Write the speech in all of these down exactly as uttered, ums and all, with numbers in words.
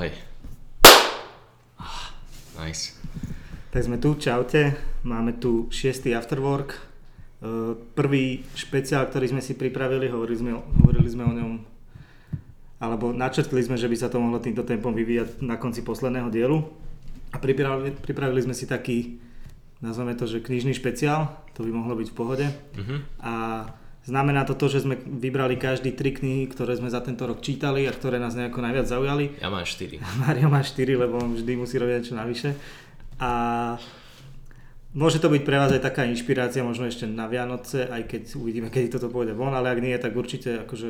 hej. Nice. Tak sme tu, čaute. Máme tu šiestý afterwork. Prvý špeciál, ktorý sme si pripravili, hovorili sme, hovorili sme o ňom, alebo načrtli sme, že by sa to mohlo týmto tempom vyvíjať na konci posledného dielu. A pripravili, pripravili sme si taký, nazveme to, že knižný špeciál, to by mohlo byť v pohode. Uh-huh. A znamená to to, že sme vybrali každý tri knihy, ktoré sme za tento rok čítali a ktoré nás nejako najviac zaujali. Ja mám štyri. Mário má štyri, lebo on vždy musí robiť niečo navyše. A môže to byť pre vás aj taká inšpirácia, možno ešte na Vianoce, aj keď uvidíme, kedy toto pôjde von, ale ak nie, tak určite akože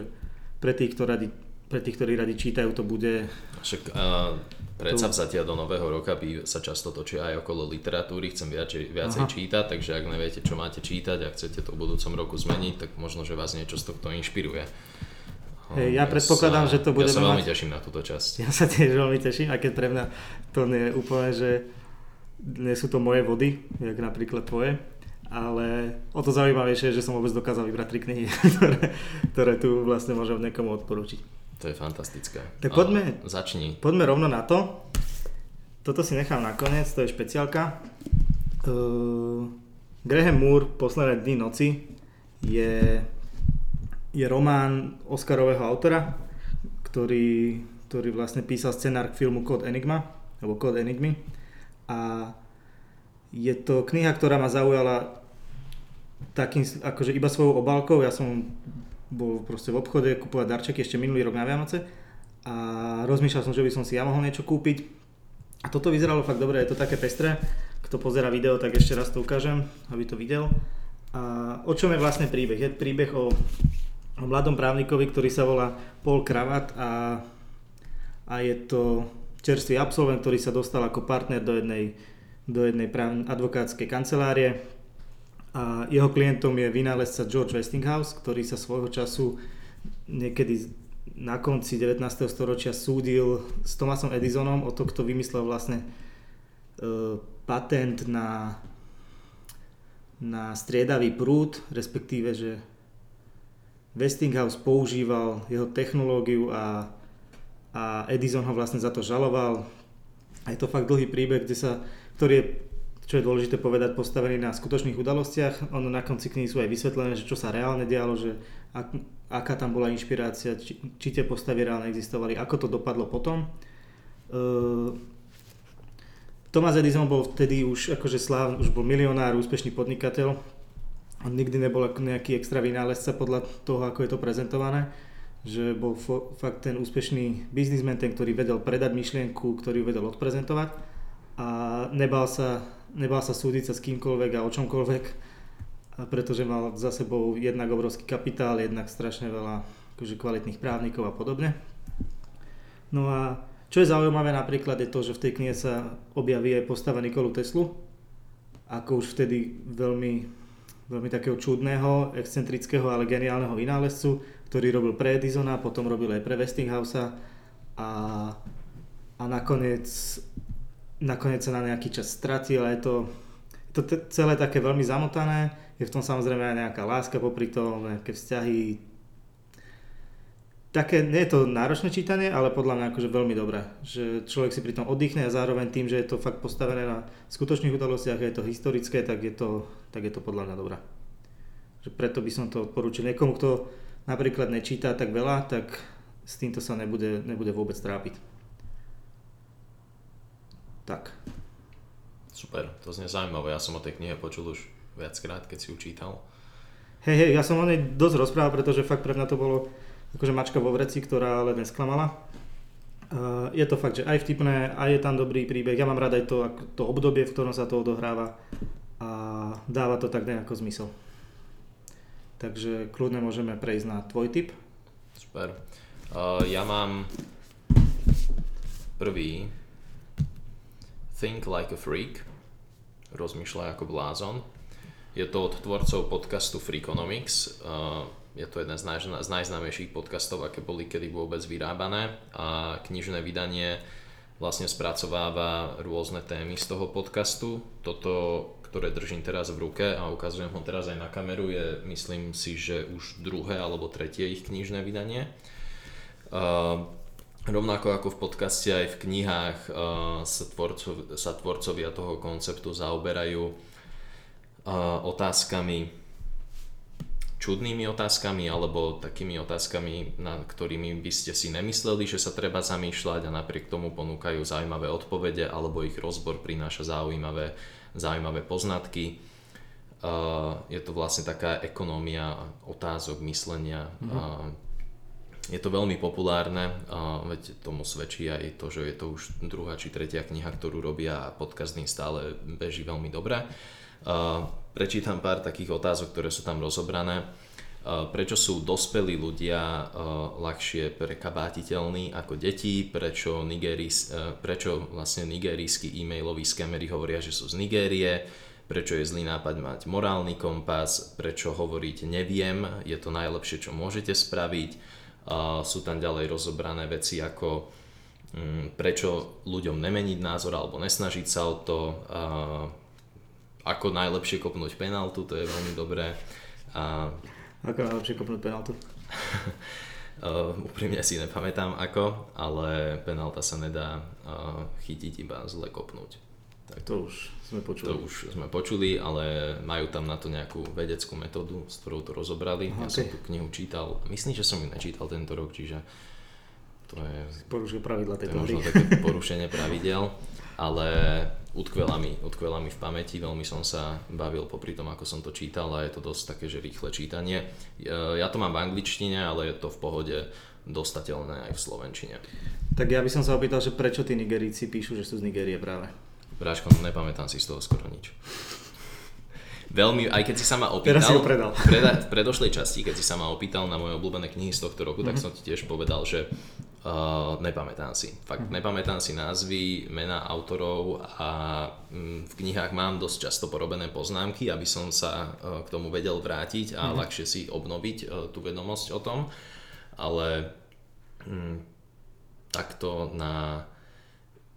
pre tých, kto radi, pre tých ktorí radi čítajú, to bude... Však, uh... Predsavzatia do nového roka by sa často točia aj okolo literatúry, chcem viacej, viacej čítať, takže ak neviete, čo máte čítať a chcete to v budúcom roku zmeniť, tak možno, že vás niečo z tohto inšpiruje. Hey, ja, ja predpokladám, sa, že to budeme mať... Ja sa veľmi mať... teším na túto časť. Ja sa tiež veľmi teším, aj keď pre mňa to nie je úplne, že nie sú to moje vody, jak napríklad tvoje, ale o to zaujímavejšie je, že som vôbec dokázal vybrať tri knihy, ktoré, ktoré tu vlastne môžem niekomu odporúčiť. To je fantastické. Tak poďme, začni. Poďme rovno na to. Toto si nechám nakoniec, to je špeciálka. Uh, Graham Moore, Posledné dny noci, je, je román Oscarového autora, ktorý, ktorý vlastne písal scenár k filmu Code Enigma, alebo Code Enigmy. A je to kniha, ktorá ma zaujala takým, akože iba svojou obálkou. Ja som... bol proste v obchode kúpovať darčeky ešte minulý rok na Vianoce a rozmýšľal som, že by som si ja mohol niečo kúpiť a toto vyzeralo fakt dobre, je to také pestré, kto pozerá video, tak ešte raz to ukážem, aby to videl. A o čom je vlastne príbeh? Je príbeh o, o mladom právnikovi, ktorý sa volá Paul Kravat a, a je to čerstvý absolvent, ktorý sa dostal ako partner do jednej, do jednej práv, advokátskej kancelárie. A jeho klientom je vynálezca George Westinghouse, ktorý sa svojho času niekedy na konci devätnásteho storočia súdil s Thomasom Edisonom o to, kto vymyslel vlastne e, patent na, na striedavý prúd, respektíve, že Westinghouse používal jeho technológiu a, a Edison ho vlastne za to žaloval. A je to fakt dlhý príbeh, kde sa, ktorý je, čo je dôležité povedať, postavený na skutočných udalostiach. Ono na konci knihy sú aj vysvetlené, že čo sa reálne dialo, že ak, aká tam bola inšpirácia, či, či tie postavy reálne existovali, ako to dopadlo potom. Uh, Thomas Edison bol vtedy už akože slávny, už bol milionár, úspešný podnikateľ. On nikdy nebol nejaký extra vynálezca podľa toho, ako je to prezentované. Že bol fo, fakt ten úspešný biznismen, ten, ktorý vedel predať myšlienku, ktorý vedel odprezentovať a nebal sa... Nebal sa súdiť sa s kýmkoľvek a o čomkoľvek, pretože mal za sebou jednak obrovský kapitál, jednak strašne veľa akože kvalitných právnikov a podobne. No a čo je zaujímavé napríklad je to, že v tej knihe sa objaví aj postava Nikolu Teslu, ako už vtedy veľmi, veľmi takého čudného, excentrického, ale geniálneho vynálezcu, ktorý robil pre Edisona, potom robil aj pre Westinghousea a, a nakoniec... Nakoniec sa na nejaký čas stratil, ale je to, to t- celé také veľmi zamotané. Je v tom samozrejme aj nejaká láska popri tom, nejaké vzťahy. Také, nie je to náročné čítanie, ale podľa mňa akože veľmi dobré. Že človek si pri tom oddychne a zároveň tým, že je to fakt postavené na skutočných udalostiach, je to historické, tak je to, tak je to podľa mňa dobré. Že preto by som to odporúčil niekomu, kto napríklad nečíta tak veľa, tak s týmto sa nebude, nebude vôbec trápiť. Tak. Super, to znie zaujímavé. Ja som o tej knihe počul už viackrát, keď si ju čítal. Hej, hej, ja som o nej dosť rozprával, pretože fakt pre mňa to bolo akože mačka vo vreci, ktorá ale nesklamala. Uh, je to fakt, že aj vtipné, aj je tam dobrý príbeh. Ja mám rád aj to, to obdobie, v ktorom sa to odohráva a dáva to tak nejako zmysel. Takže kľudne môžeme prejsť na tvoj tip. Super. Uh, ja mám prvý Think like a Freak, rozmýšľaj ako blázon. Je to od tvorcov podcastu Freakonomics. Je to jeden z najznámejších podcastov, aké boli kedy vôbec vyrábané a knižné vydanie vlastne spracováva rôzne témy z toho podcastu. Toto, ktoré držím teraz v ruke a ukazujem ho teraz aj na kameru, je myslím si, že už druhé alebo tretie ich knižné vydanie. Rovnako ako v podcaste, aj v knihách uh, sa, tvorcov, sa tvorcovia toho konceptu zaoberajú uh, otázkami, čudnými otázkami alebo takými otázkami, na ktorými by ste si nemysleli, že sa treba zamýšľať, a napriek tomu ponúkajú zaujímavé odpovede alebo ich rozbor prináša zaujímavé, zaujímavé poznatky. Uh, je to vlastne taká ekonómia otázok, myslenia. Mm-hmm. Uh, Je to veľmi populárne, veď tomu svedčí aj to, že je to už druhá či tretia kniha, ktorú robia, a podcast dnes stále beží veľmi dobre. Prečítam pár takých otázok, ktoré sú tam rozobrané. Prečo sú dospelí ľudia ľahšie prekabátiteľní ako deti? Prečo, Nigeris, prečo vlastne nigerijskí e-mailoví skemery hovoria, že sú z Nigérie? Prečo je zlý nápad mať morálny kompas? Prečo hovoriť neviem? Je to najlepšie, čo môžete spraviť? Uh, sú tam ďalej rozobrané veci ako um, prečo ľuďom nemeniť názor alebo nesnažiť sa o to, uh, ako najlepšie kopnúť penáltu, to je veľmi dobré. Uh, ako najlepšie kopnúť penáltu? uh, úprimne si nepamätám ako, ale penálta sa nedá uh, chytiť, iba zle kopnúť. Tak to, to už sme počuli. To už sme počuli, ale majú tam na to nejakú vedeckú metódu, s ktorou to rozobrali. Aha, ja okay. som tú knihu čítal, myslím, že som ju nečítal tento rok, čiže to je... Porušil pravidla tej dohry. To je možno také porušenie pravidel, ale utkvela mi, utkvela mi v pamäti, veľmi som sa bavil popri tom, ako som to čítal, a je to dosť také, že rýchle čítanie. Ja to mám v angličtine, ale je to v pohode dostateľné aj v slovenčine. Tak ja by som sa opýtal, že prečo tí Nigeríci píšu, že sú z Nigérie práve? Bráško, nepamätám si z toho skoro nič. Veľmi, aj keď si sa ma opýtal, Teraz si ho predal. Preda, v predošlej časti, keď si sa ma opýtal na moje obľúbené knihy z tohto roku, mm-hmm. tak som ti tiež povedal, že uh, nepamätám si. Fakt, mm-hmm. nepamätám si názvy, mená autorov, a mm, v knihách mám dosť často porobené poznámky, aby som sa uh, k tomu vedel vrátiť a mm-hmm. ľahšie si obnoviť uh, tú vedomosť o tom. Ale mm, takto na...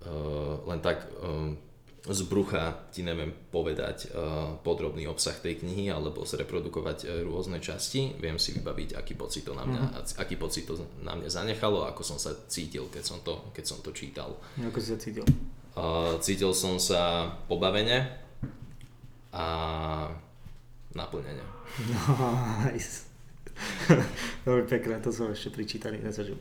Uh, len tak... Um, z brucha ti neviem povedať uh, podrobný obsah tej knihy alebo zreprodukovať uh, rôzne časti. Viem si vybaviť, aký pocit to na mňa, mm-hmm. aký pocit to na mňa zanechalo, ako som sa cítil, keď som to, keď som to čítal. Ako si sa cítil? Uh, cítil som sa pobavene a naplnenie. Nice. Dobre, pekné, to som ešte pričítaný nezažil.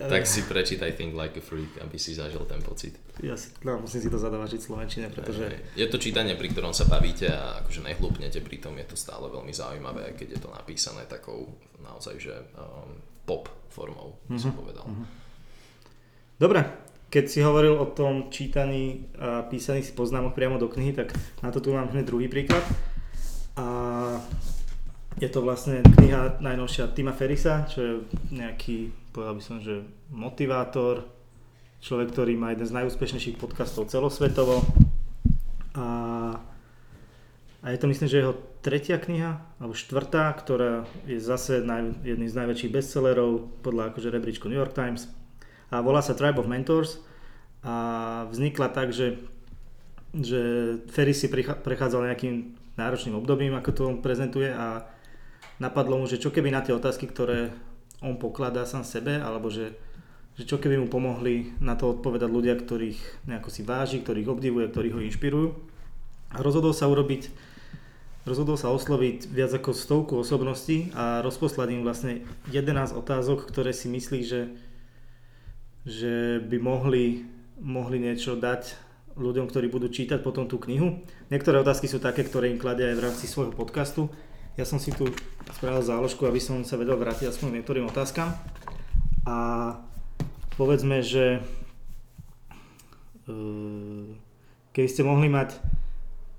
Tak si prečítaj Think like a Freak, aby si zažil ten pocit. Ja si, no, musím si to zadávažiť v slovenčine, pretože... Je to čítanie, pri ktorom sa bavíte a akože nechlúpnete, pritom je to stále veľmi zaujímavé, keď je to napísané takou naozaj, že um, pop formou, mm-hmm. som povedal. Mm-hmm. Dobre, keď si hovoril o tom čítaní a písaných poznámok priamo do knihy, tak na to tu mám hneď druhý príklad. A... Je to vlastne kniha najnovšia Tima Ferrisa, čo je nejaký, povedal by som, že motivátor, človek, ktorý má jeden z najúspešnejších podcastov celosvetovo. A, a je to, myslím, že jeho tretia kniha, alebo štvrtá, ktorá je zase naj, jedným z najväčších bestsellerov podľa akože rebríčku New York Times. A volá sa Tribe of Mentors a vznikla tak, že, že Ferris si prechádzal nejakým náročným obdobím, ako to on prezentuje, a napadlo mu, že čo keby na tie otázky, ktoré on pokladá sám sebe, alebo že, že čo keby mu pomohli na to odpovedať ľudia, ktorých nejako si váži, ktorých obdivuje, ktorí ho inšpirujú. A rozhodol sa urobiť, rozhodol sa osloviť viac ako stovku osobností a rozposlať im vlastne jedenásť otázok, ktoré si myslí, že, že by mohli, mohli niečo dať ľuďom, ktorí budú čítať potom tú knihu. Niektoré otázky sú také, ktoré im kladia aj v rámci svojho podcastu. Ja som si tu spravil záložku, aby som sa vedel vrátiť aspoň niektorým otázkam. A povedzme, že keby ste mohli mať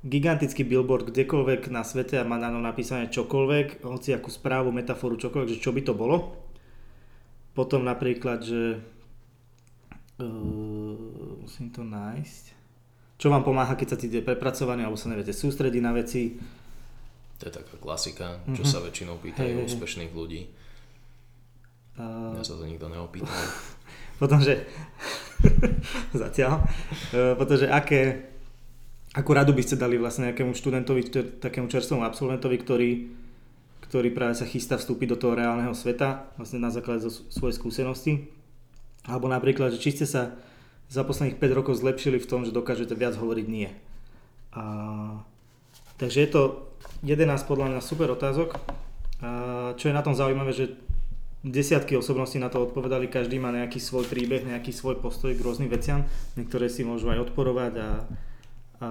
gigantický billboard kdekoľvek na svete a má na ňom napísané čokoľvek, hoci akú správu, metaforu, čokoľvek, že čo by to bolo. Potom napríklad, že uh, musím to nájsť. Čo vám pomáha, keď sa cítite prepracovaní alebo sa neviete sústrediť na veci? To je taká klasika, čo mm-hmm. sa väčšinou pýtajú hey, úspešných hey. ľudí. Uh... Ja sa to nikto neopýtal. Potom, že... Zatiaľ. Uh, potom, že aké... Akú radu by ste dali vlastne nejakému študentovi, takému čerstvému absolventovi, ktorý, ktorý práve sa chystá vstúpiť do toho reálneho sveta, vlastne na základe zo svojej skúsenosti. Alebo napríklad, že či ste sa za posledných päť rokov zlepšili v tom, že dokážete viac hovoriť nie. A, takže je to jedenásť podľa mňa super otázok. A, čo je na tom zaujímavé, že desiatky osobností na to odpovedali, každý má nejaký svoj príbeh, nejaký svoj postoj k rôznym veciam, niektoré si môžu aj odporovať a, a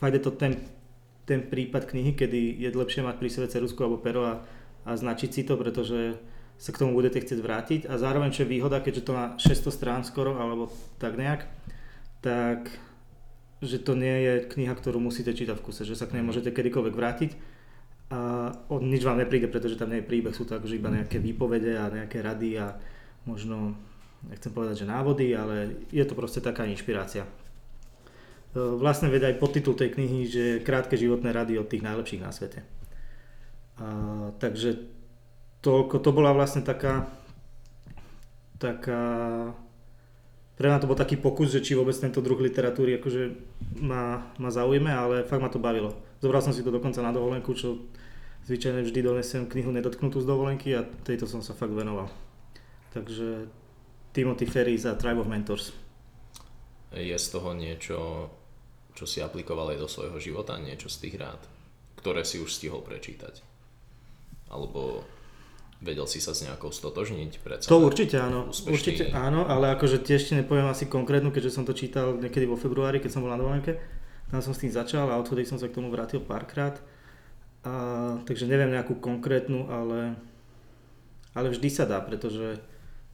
fakt je to ten, ten prípad knihy, kedy je lepšie mať pri sebe ceruzku alebo pero a, a značiť si to, pretože sa k tomu budete chcieť vrátiť a zároveň čo je výhoda, keďže to má šesťsto strán skoro alebo tak nejak, tak že to nie je kniha, ktorú musíte čítať v kuse, že sa k nej môžete kedykoľvek vrátiť a od nič vám nepríde, pretože tam nie je príbeh, sú to akože iba nejaké výpovede a nejaké rady a možno, nechcem povedať, že návody, ale je to proste taká inšpirácia. Vlastne veda aj podtitul tej knihy, že krátke životné rady od tých najlepších na svete. A, takže To, to bola vlastne taká, taká, pre mňa to bol taký pokus, že či vôbec tento druh literatúry akože ma, ma zaujme, ale fakt ma to bavilo. Zobral som si to dokonca na dovolenku, čo zvyčajne vždy donesiem knihu nedotknutú z dovolenky a tejto som sa fakt venoval. Takže Timothy Ferris a Tribe of Mentors. Je z toho niečo, čo si aplikoval aj do svojho života, niečo z tých rád, ktoré si už stihol prečítať? Alebo... Vedel si sa s nejakou stotožniť? Predsa to určite áno, úspešný... určite áno, ale akože tiež ešte nepoviem asi konkrétnu, keďže som to čítal niekedy vo februári, keď som bol na dovolenke. Tam som s tým začal a odtedy som sa k tomu vrátil párkrát. A, takže neviem nejakú konkrétnu, ale, ale vždy sa dá, pretože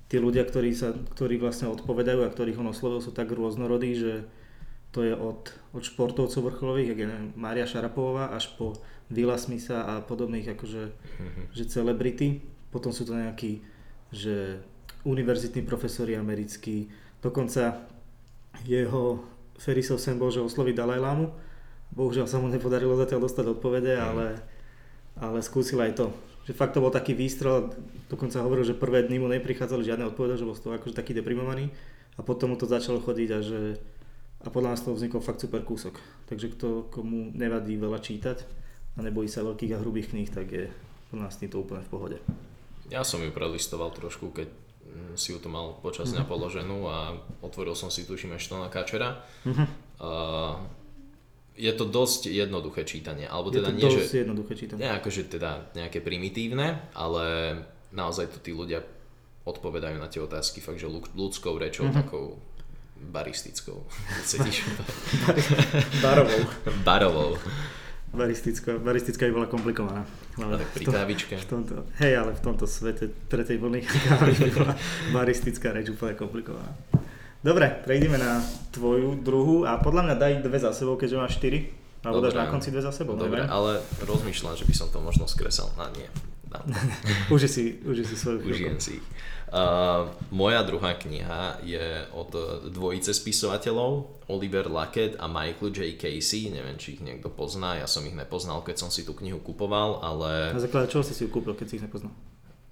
tí ľudia, ktorí, sa, ktorí vlastne odpovedajú a ktorých on oslovil, sú tak rôznorodí, že to je od, od športovcov vrcholových, ja neviem, Mária Šarapová až po Vila Smitha a podobných akože že celebrity. Potom sú to nejakí, že univerzitní profesori americkí, dokonca jeho Ferrisov sen bol, že osloví Dalajlámu, bohužiaľ sa mu nepodarilo zatiaľ dostať odpovede, ale, ale skúsil aj to. Že fakt to bol taký výstrel, dokonca hovoril, že prvé dny mu neprichádzali žiadne odpovede, že bol z toho akože taký deprimovaný a potom mu to začalo chodiť a že a podľa nás toho vznikol fakt super kúsok. Takže kto komu nevadí veľa čítať a nebojí sa veľkých a hrubých kníh, tak je podľa nás to úplne v pohode. Ja som ju prelistoval trošku, keď si ju tu mal počas dňa položenú a otvoril som si tuším Štona Káčera. Uh-huh. Uh, je to dosť jednoduché čítanie, alebo teda je to nie, dosť že, jednoduché čítanie. Nie akože teda nejaké primitívne, ale naozaj to tí ľudia odpovedajú na tie otázky fakt, že ľudskou rečou, uh-huh. takou baristickou. Cítiš? Barovou. Barovou. Baristická, baristická by bola komplikovaná. Ale tak pri kávičke. V tomto, hej, ale v tomto svete tretej vlny kávy by bola baristická reč úplne komplikovaná. Dobre, prejdeme na tvoju druhú a podľa mňa daj dve za sebou, keďže máš štyri. Alebo dobre, dáš na konci dve za sebou. Dobre, neviem. Ale rozmýšľam, že by som to možno skresal. No nie. Uži si, uži si svoju chvíľku. Užijem si ich. Uh, moja druhá kniha je od dvojice spisovateľov, Oliver Lackett a Michael J. Casey. Neviem, či ich niekto pozná, ja som ich nepoznal, keď som si tú knihu kupoval, ale... Na základe čoho si si ju kúpil, keď si ich nepoznal?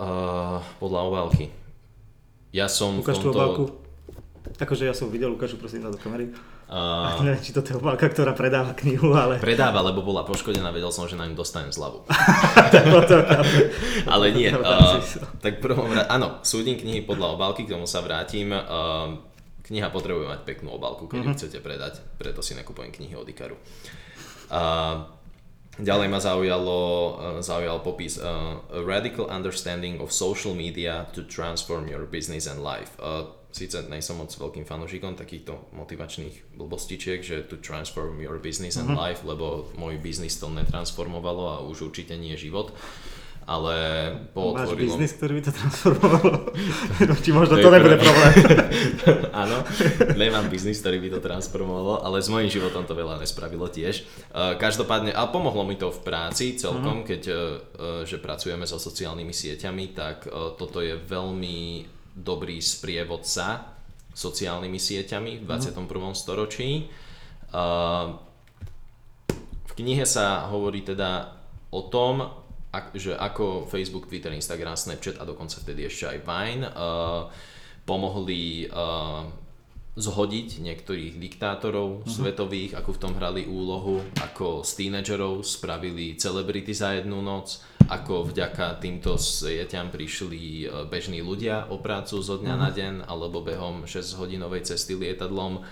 Uh, podľa obálky. Ja som Ukáž v tomto... tú obálku? Akože ja som videl, Ukážu prosím na do kamery. Uh, a neviem, či to je obálka, ktorá predáva knihu, ale... Predáva, lebo bola poškodená, vedel som, že na ňu dostanem zľavu. Ale nie. Uh, tak prvom rád, áno, súdim knihy podľa obálky, k tomu sa vrátim. Uh, kniha potrebuje mať peknú obálku, keď ju uh-huh. chcete predať, preto si nakupujem knihy od Ikaru. Uh, ďalej ma zaujalo, uh, zaujal popis uh, A Radical Understanding of Social Media to Transform Your Business and Life. Uh, Sice nie som moc veľkým fanúšikom takýchto motivačných blbostičiek, že to transform your business and uh-huh. life, lebo môj biznis to netransformovalo a už určite nie je život. Ale pootvorilo... Máš biznis, ktorý by to transformovalo? Či možno to, to nebude pre... problém. Áno, nemám biznis, ktorý by to transformovalo, ale s môjim životom to veľa nespravilo tiež. Každopádne, a pomohlo mi to v práci celkom, uh-huh. keď že pracujeme so sociálnymi sieťami, tak toto je veľmi... dobrý sprievodca sociálnymi sieťami v dvadsiatom prvom storočí. V knihe sa hovorí teda o tom, že ako Facebook, Twitter, Instagram, Snapchat a dokonca vtedy ešte aj Vine pomohli zhodiť niektorých diktátorov uh-huh. svetových, ako v tom hrali úlohu, ako z tínedžerov spravili celebrity za jednu noc, ako vďaka týmto sieťam prišli bežní ľudia o prácu zo dňa uh-huh. na deň alebo behom šesťhodinovej cesty lietadlom.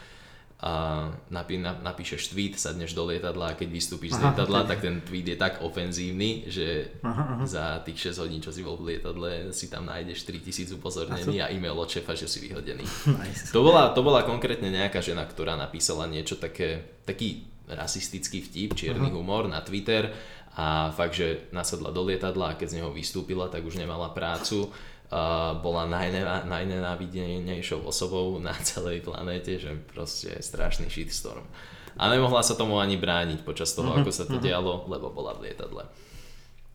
A napí, napíšeš tweet, sadneš do lietadla a keď vystúpiš z lietadla, tak ten tweet je tak ofenzívny, že aha, aha. za tých šesť hodín, čo si bol v lietadle, si tam nájdeš tritisíc upozornení a, a e-mail od šefa, že si vyhodený. Nice. To, bola, to bola konkrétne nejaká žena, ktorá napísala niečo také, taký rasistický vtip, čierny aha. humor na Twitter a fakt, že nasadla do lietadla a keď z neho vystúpila, tak už nemala prácu. Uh, bola najnevá, najnenávidenejšou osobou na celej planéte, že proste strašný shitstorm. A nemohla sa tomu ani brániť počas toho, uh-huh, ako sa to uh-huh. dialo, lebo bola v lietadle.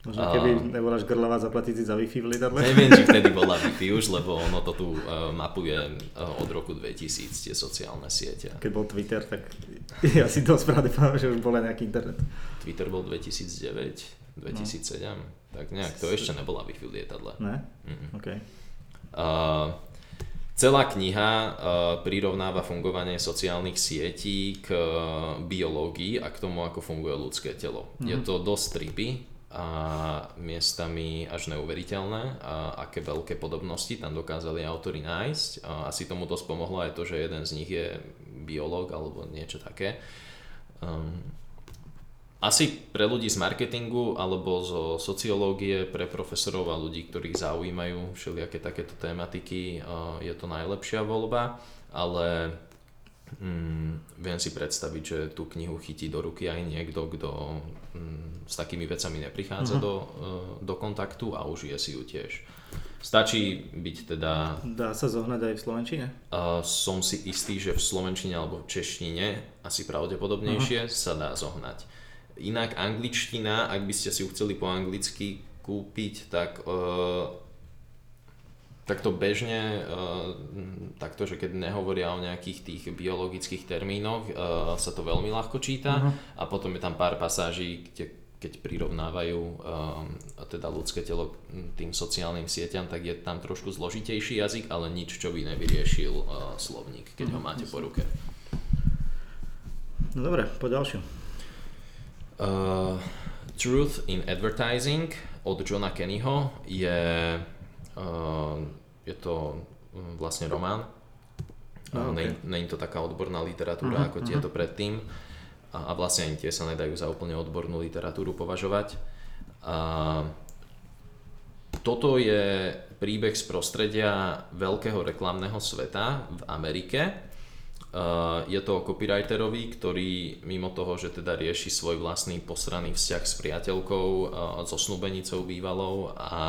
Možno keby uh, nebola Žgrlová zaplatiť si za Wi-Fi v lietadle? Neviem, či vtedy bola Wi-Fi už, lebo ono to tu uh, mapuje uh, od roku dvetisíc tie sociálne siete. Keď bol Twitter, tak ja si dosť pravde pamätám, že už bol nejaký internet. Twitter bol dvetisícdeväť, dvetisícsedem, no. Tak nejak to ešte nebola Wi-Fi v lietadle. Ne? Okay. Uh, celá kniha uh, prirovnáva fungovanie sociálnych sietí k uh, biológii a k tomu, ako funguje ľudské telo. Mm-hmm. Je to dosť trippy a miestami až neuveriteľné, a aké veľké podobnosti tam dokázali autori nájsť. A asi tomu dosť pomohlo aj to, že jeden z nich je biológ alebo niečo také. Um, asi pre ľudí z marketingu alebo zo sociológie, pre profesorov a ľudí, ktorých zaujímajú všelijaké takéto tematiky, uh, je to najlepšia voľba, ale Mm, viem si predstaviť, že tú knihu chytí do ruky aj niekto, kto mm, s takými vecami neprichádza uh-huh. do, uh, do kontaktu a užije si ju tiež. Stačí byť teda... Dá sa zohnať aj v slovenčine? Uh, som si istý, že v slovenčine alebo v češtine, asi pravdepodobnejšie, uh-huh. sa dá zohnať. Inak angličtina, ak by ste si ju chceli po anglicky kúpiť, tak... Uh, Takto bežne, takto, že keď nehovoria o nejakých tých biologických termínoch, sa to veľmi ľahko číta uh-huh. a potom je tam pár pasáží, kde, keď prirovnávajú teda ľudské telo tým sociálnym sieťam, tak je tam trošku zložitejší jazyk, ale nič, čo by nevyriešil slovník, keď uh-huh. ho máte po ruke. No dobre, po ďalšiu. Uh, Truth in Advertising od Johna Kennyho je... Uh, je to vlastne román. No, okay. Není to taká odborná literatúra uh-huh, ako tieto uh-huh. predtým a, a vlastne ani tie sa nedajú za úplne odbornú literatúru považovať. Uh, toto je príbeh z prostredia veľkého reklamného sveta v Amerike. Uh, je to o copywriterovi, ktorý mimo toho, že teda rieši svoj vlastný posraný vzťah s priateľkou, uh, so snúbenicou bývalou a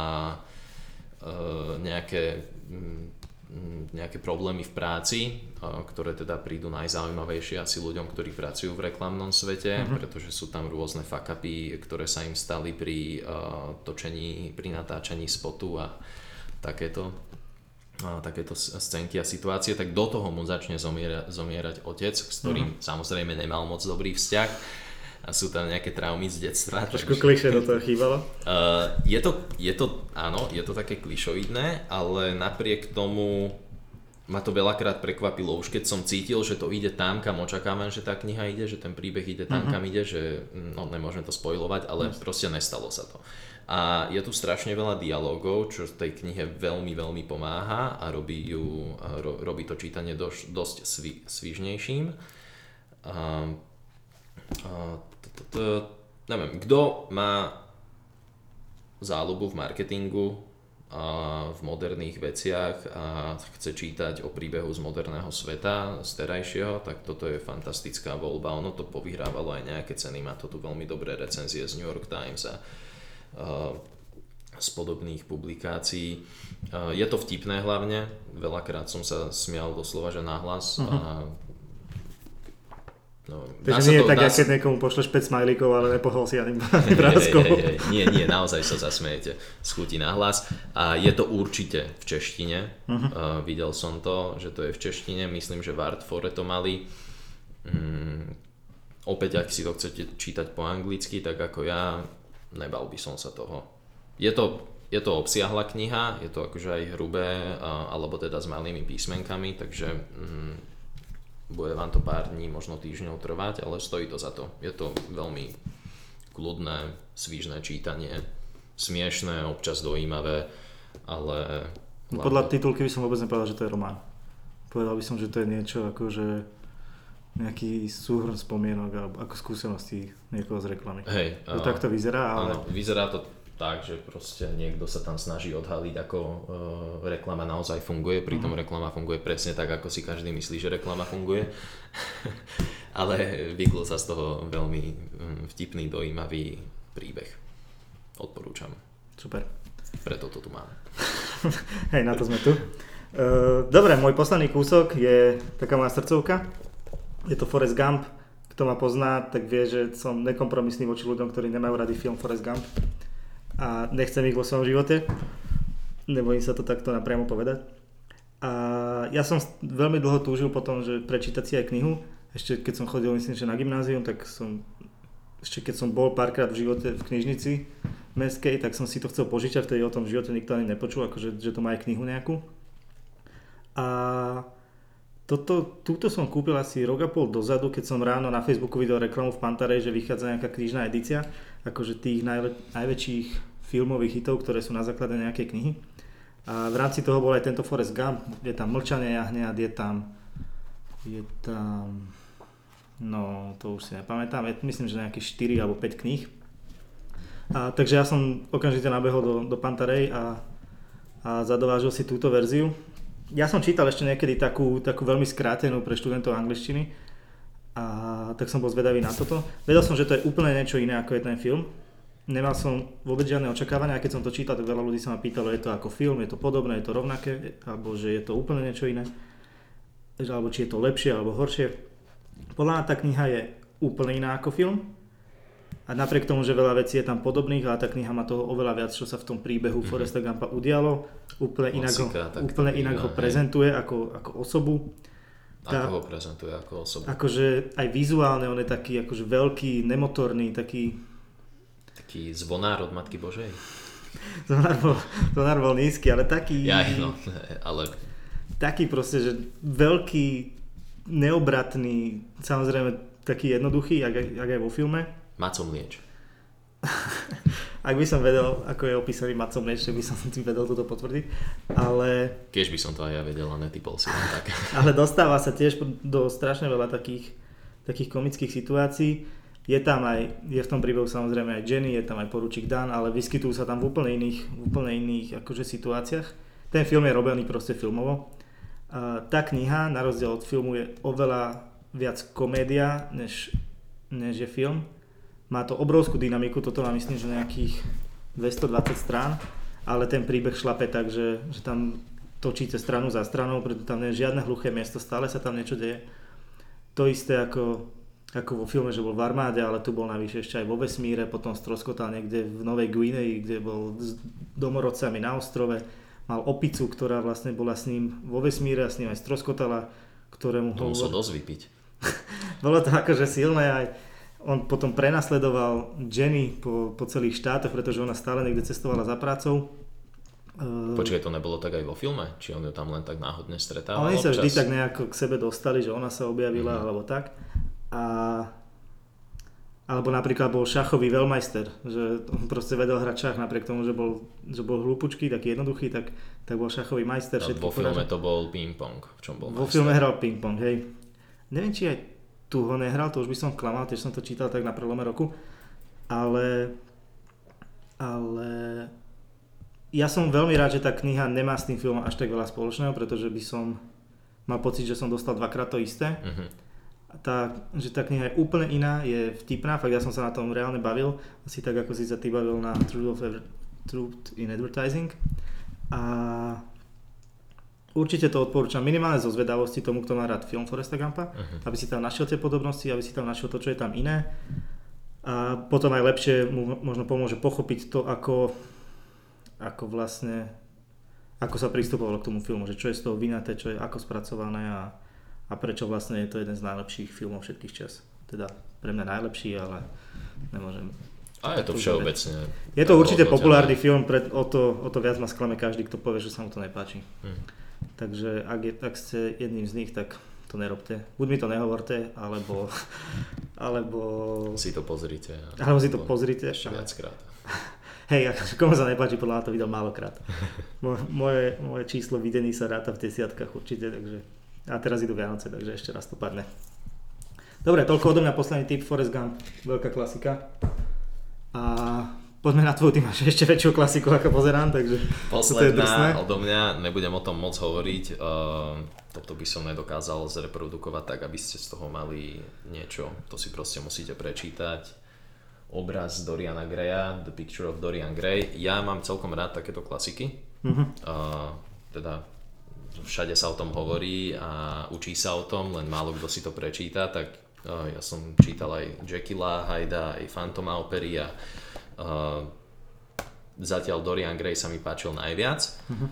Nejaké, nejaké problémy v práci, ktoré teda prídu najzaujímavejšie asi ľuďom, ktorí pracujú v reklamnom svete, mm-hmm. pretože sú tam rôzne fuck-upy, ktoré sa im stali pri uh, točení, pri natáčaní spotu a takéto, a takéto scénky a situácie, tak do toho mu začne zomiera, zomierať otec, s ktorým mm-hmm. samozrejme nemal moc dobrý vzťah. A sú tam nejaké traumy z detstva. Trošku klišé do toho chýbalo. Uh, je to, je to, áno, je to také klišoidné, ale napriek tomu ma to veľakrát prekvapilo. Už keď som cítil, že to ide tam, kam očakávam, že tá kniha ide, že ten príbeh ide tam, uh-huh. kam ide, že no, nemôžem to spoilovať, ale yes. proste nestalo sa to. A je tu strašne veľa dialogov, čo v tej knihe veľmi, veľmi pomáha a robí, ju, ro, robí to čítanie doš, dosť svi, svižnejším. Uh, uh, Neviem, kto má záľubu v marketingu a v moderných veciach a chce čítať o príbehu z moderného sveta, z terajšieho, tak toto je fantastická voľba. Ono to povyhrávalo aj nejaké ceny, má to tu veľmi dobré recenzie z New York Times a z podobných publikácií. Je to vtipné hlavne, veľakrát som sa smial doslova, že nahlas uh-huh. a No, Takže nie to, je tak, nás... keď niekomu pošleš päť smajlíkov, ale nepohol si ani bráskou. Nie, nie, naozaj sa zasmejete z chuti na hlas. A je to určite v češtine. Uh-huh. Uh, videl som to, že to je v češtine. Myslím, že v Artfore to mali. Um, opäť, ak si to chcete čítať po anglicky, tak ako ja, nebal by som sa toho. Je to, je to obsiahla kniha, je to akože aj hrubé, uh, alebo teda s malými písmenkami, takže... Um, Bude vám to pár dní, možno týždňov trvať, ale stojí to za to. Je to veľmi kľudné, svižné čítanie, smiešné, občas dojímavé, ale... No, podľa titulky by som vôbec nepovedal, že to je román. Povedal by som, že to je niečo akože nejaký súhrn spomienok alebo ako skúseností niekoho z reklamy. Hej. To takto vyzerá, ale... Áno, vyzerá to tak, že proste niekto sa tam snaží odhaliť, ako e, reklama naozaj funguje, pritom mm-hmm. reklama funguje presne tak, ako si každý myslí, že reklama funguje. Ale vyklo sa z toho veľmi vtipný, dojímavý príbeh. Odporúčam. Super. Preto to tu máme. Hej, na to sme tu. E, dobre, môj posledný kúsok je taká moja srdcovka. Je to Forrest Gump. Kto ma pozná, tak vie, že som nekompromisný voči ľuďom, ktorí nemajú rady film Forrest Gump. A nechcem ich vo svojom živote, nebojím sa to takto napriamo povedať. A ja som veľmi dlho túžil potom, že prečítať si aj knihu. Ešte keď som chodil, myslím, že na gymnázium, tak som, ešte keď som bol párkrát v živote v knižnici mestskej, tak som si to chcel požičať, vtedy o tom živote nikto ani nepočul, akože že to má aj knihu nejakú. A toto, túto som kúpil asi rok a pol dozadu, keď som ráno na Facebooku videl reklamu v Pantare, že vychádza nejaká knižná edícia, akože tých najle- najväčších filmových hitov, ktoré sú na základe nejakej knihy. A v rámci toho bol aj tento Forrest Gump, je tam Mlčanie jahňat, je tam, je tam, no to už si nepamätám, je, myslím, že nejakých štyri alebo päť kníh. A, takže ja som okamžite nabehol do, do Pantarej a, a zadovážil si túto verziu. Ja som čítal ešte niekedy takú, takú veľmi skrátenú pre študentov angličtiny a tak som bol zvedavý na toto. Vedel som, že to je úplne niečo iné ako je ten film. Nemal som vôbec žiadne očakávania a keď som to čítal, tak veľa ľudí sa ma pýtalo, je to ako film, je to podobné, je to rovnaké, alebo že je to úplne niečo iné, alebo či je to lepšie alebo horšie. Podľa mňa tá kniha je úplne iná ako film a napriek tomu, že veľa vecí je tam podobných, ale tá kniha má toho oveľa viac, čo sa v tom príbehu mm-hmm. Forresta Gumpa udialo. Úplne inak ho, úplne inak ho prezentuje ako, ako osobu. Tá, ako ho prezentuje ako osobu. Akože aj vizuálne on je taký akože veľký, nemotorný, taký... Taký zvonár od Matky Božej. Zvonár bol, zvonár bol nízky, ale taký... Ja, no, ale... Taký proste, že veľký, neobratný, samozrejme taký jednoduchý, jak, jak aj vo filme. Maco mlieč. Ak by som vedel, ako je opísaný Maco mlieč, tak by som si vedel toto potvrdiť, ale... Keď by som to aj ja vedel a netypol si len tak. Ale dostáva sa tiež do strašne veľa takých, takých komických situácií. Je tam aj, je v tom príbehu samozrejme aj Jenny, je tam aj poručík Dan, ale vyskytujú sa tam v úplne iných, v úplne iných akože situáciách. Ten film je robený proste filmovo. Tá kniha, na rozdiel od filmu, je oveľa viac komédia, než, než je film. Má to obrovskú dynamiku, toto má myslím, že nejakých dvestodvadsať strán, ale ten príbeh šlape tak, že, že tam točíte stranu za stranou, preto tam nie je žiadne hluché miesto, stále sa tam niečo deje. To isté ako, ako vo filme, že bol v armáde, ale tu bol navyše ešte aj vo vesmíre, potom stroskotal niekde v Novej Guineji, kde bol s domorodcami na ostrove, mal opicu, ktorá vlastne bola s ním vo vesmíre a s ním aj stroskotala, ktorému ho... Musel dosť vypiť. Bolo to akože silné aj... On potom prenasledoval Jenny po, po celých štátoch, pretože ona stále niekde cestovala za prácou. Počkaj, to nebolo tak aj vo filme? Či on ju tam len tak náhodne stretával? Oni sa vždy tak nejako k sebe dostali, že ona sa objavila, mm. alebo tak. A, alebo napríklad bol šachový veľmajster, že on proste vedel hrať šach, napriek tomu, že bol, že bol hlúpučký, taký jednoduchý, tak, tak bol šachový majster. No, vo filme poražen. To bol ping-pong, v čom bol majster? Vo filme hral ping-pong, hej. Neviem, či aj tu ho nehral, to už by som klamal, tiež som to čítal tak na prelome roku, ale, ale ja som veľmi rád, že tá kniha nemá s tým filmom až tak veľa spoločného, pretože by som mal pocit, že som dostal dvakrát to isté. Mm-hmm. Tá, že tá kniha je úplne iná, je vtipná, fakt ja som sa na tom reálne bavil, asi tak ako si sa ty bavil na Truth, of Ever- Truth in Advertising. A určite to odporúčam minimálne zo zvedavosti tomu, kto má rád film Forresta Gumpa, uh-huh. aby si tam našiel tie podobnosti, aby si tam našiel to, čo je tam iné. A potom aj lepšie mu možno pomôže pochopiť to, ako, ako vlastne, ako sa pristupovalo k tomu filmu, že čo je z toho vynaté, čo je ako spracované a, a prečo vlastne je to jeden z najlepších filmov všetkých čas. Teda pre mňa najlepší, ale nemôžem... A je to všeobecne... Je to určite populárny film, pred, o, to, o to viac ma sklame každý, kto povie, že sa mu to nepáči. Uh-huh. Takže ak, je, ak ste jedným z nich, tak to to nerobte. Buď mi to nehovorte, alebo... alebo si to pozrite. Alebo si to pozrite. Ešte viackrát. Hej, akože komu sa nepáči, podľa mňa to videl málokrát. Moje, moje číslo videní sa ráta v desiatkách určite, takže... A teraz idú Vianoce, takže ešte raz to padne. Dobre, toľko odo mňa, posledný tip, Forrest Gump, veľká klasika. A poďme na tvoju, ty máš ešte väčšiu klasiku, ako pozerám, takže posledná to je drsné. Odo mňa, nebudem o tom moc hovoriť, uh, toto by som nedokázal zreprodukovať tak, aby ste z toho mali niečo, to si proste musíte prečítať. Obraz Doriana Graya, The Picture of Dorian Gray. Ja mám celkom rád takéto klasiky, uh-huh. uh, teda všade sa o tom hovorí a učí sa o tom, len málo kto si to prečíta, tak uh, ja som čítal aj Jekylla, Hyda, aj Fantoma opery a Uh, zatiaľ Dorian Gray sa mi páčil najviac. Uh-huh. Uh,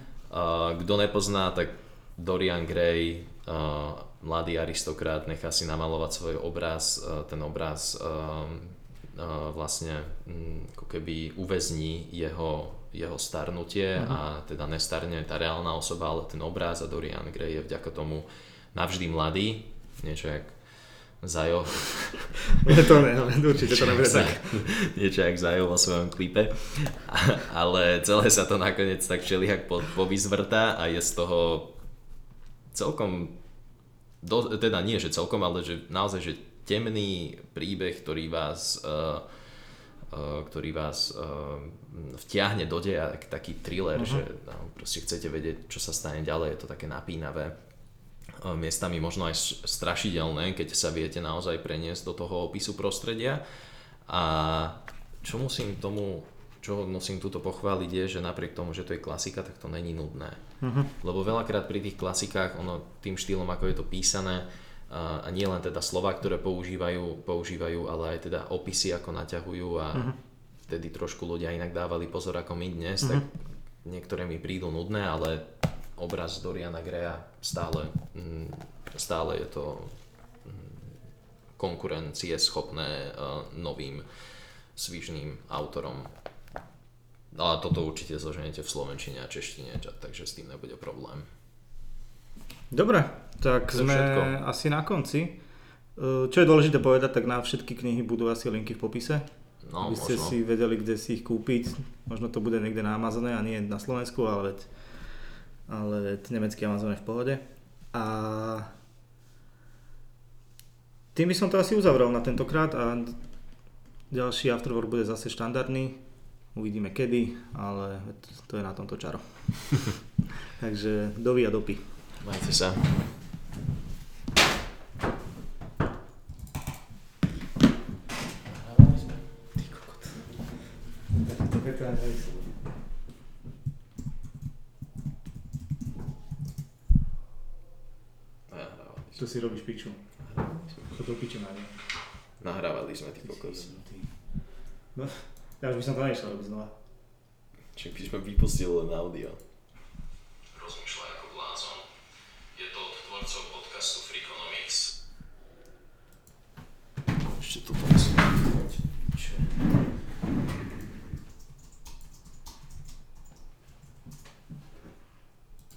kto nepozná, tak Dorian Gray, uh, mladý aristokrat, nechá si namalovať svoj obraz, uh, ten obraz uh, uh, vlastne um, ako keby uväzní jeho, jeho starnutie, uh-huh. a teda nestarne tá reálna osoba, ale ten obraz, a Dorian Gray je vďaka tomu navždy mladý, niečo jak Zajo. Je to ne, určite to nebude tak. Niečo jak Zajo vo svojom klipe. Ale celé sa to nakoniec tak všelijak povyzvrtá a je z toho celkom, do, teda nie že celkom, ale že naozaj že temný príbeh, ktorý vás uh, uh, ktorý vás uh, vtiahne do deja, taký thriller, uh-huh. že no, proste chcete vedieť, čo sa stane ďalej, je to také napínavé. Miestami možno aj strašidelné, keď sa viete naozaj preniesť do toho opisu prostredia. A čo musím tomu, čo musím túto pochváliť, je, že napriek tomu, že to je klasika, tak to není nudné. Uh-huh. Lebo veľakrát pri tých klasikách, ono tým štýlom, ako je to písané, a nie len teda slova, ktoré používajú, používajú, ale aj teda opisy, ako naťahujú, a uh-huh. vtedy trošku ľudia inak dávali pozor ako my dnes, uh-huh. tak niektoré mi prídu nudné, ale obraz Doriana Graya stále, stále je to konkurencieschopné novým svižným autorom. A toto určite zoženete v slovenčine a češtine, takže s tým nebude problém. Dobre, tak to sme všetko. Asi na konci. Čo je dôležité povedať, tak na všetky knihy budú asi linky v popise. No, aby ste možno si vedeli, kde si ich kúpiť. Možno to bude niekde na Amazone a nie na Slovensku, ale veď ale nemecký Amazon je v pohode. A tým by som to asi uzavrel na tentokrát a ďalší afterwork bude zase štandardný. Uvidíme kedy, ale to je na tomto čaro. Takže dovi a dopi. Majte sa. Čo si robíš piču? Toto piču nájdem. Nahrávali sme, ty kokos. No, ja už by som to nešiel robiť znova. Čiže by sme vypustili len audio.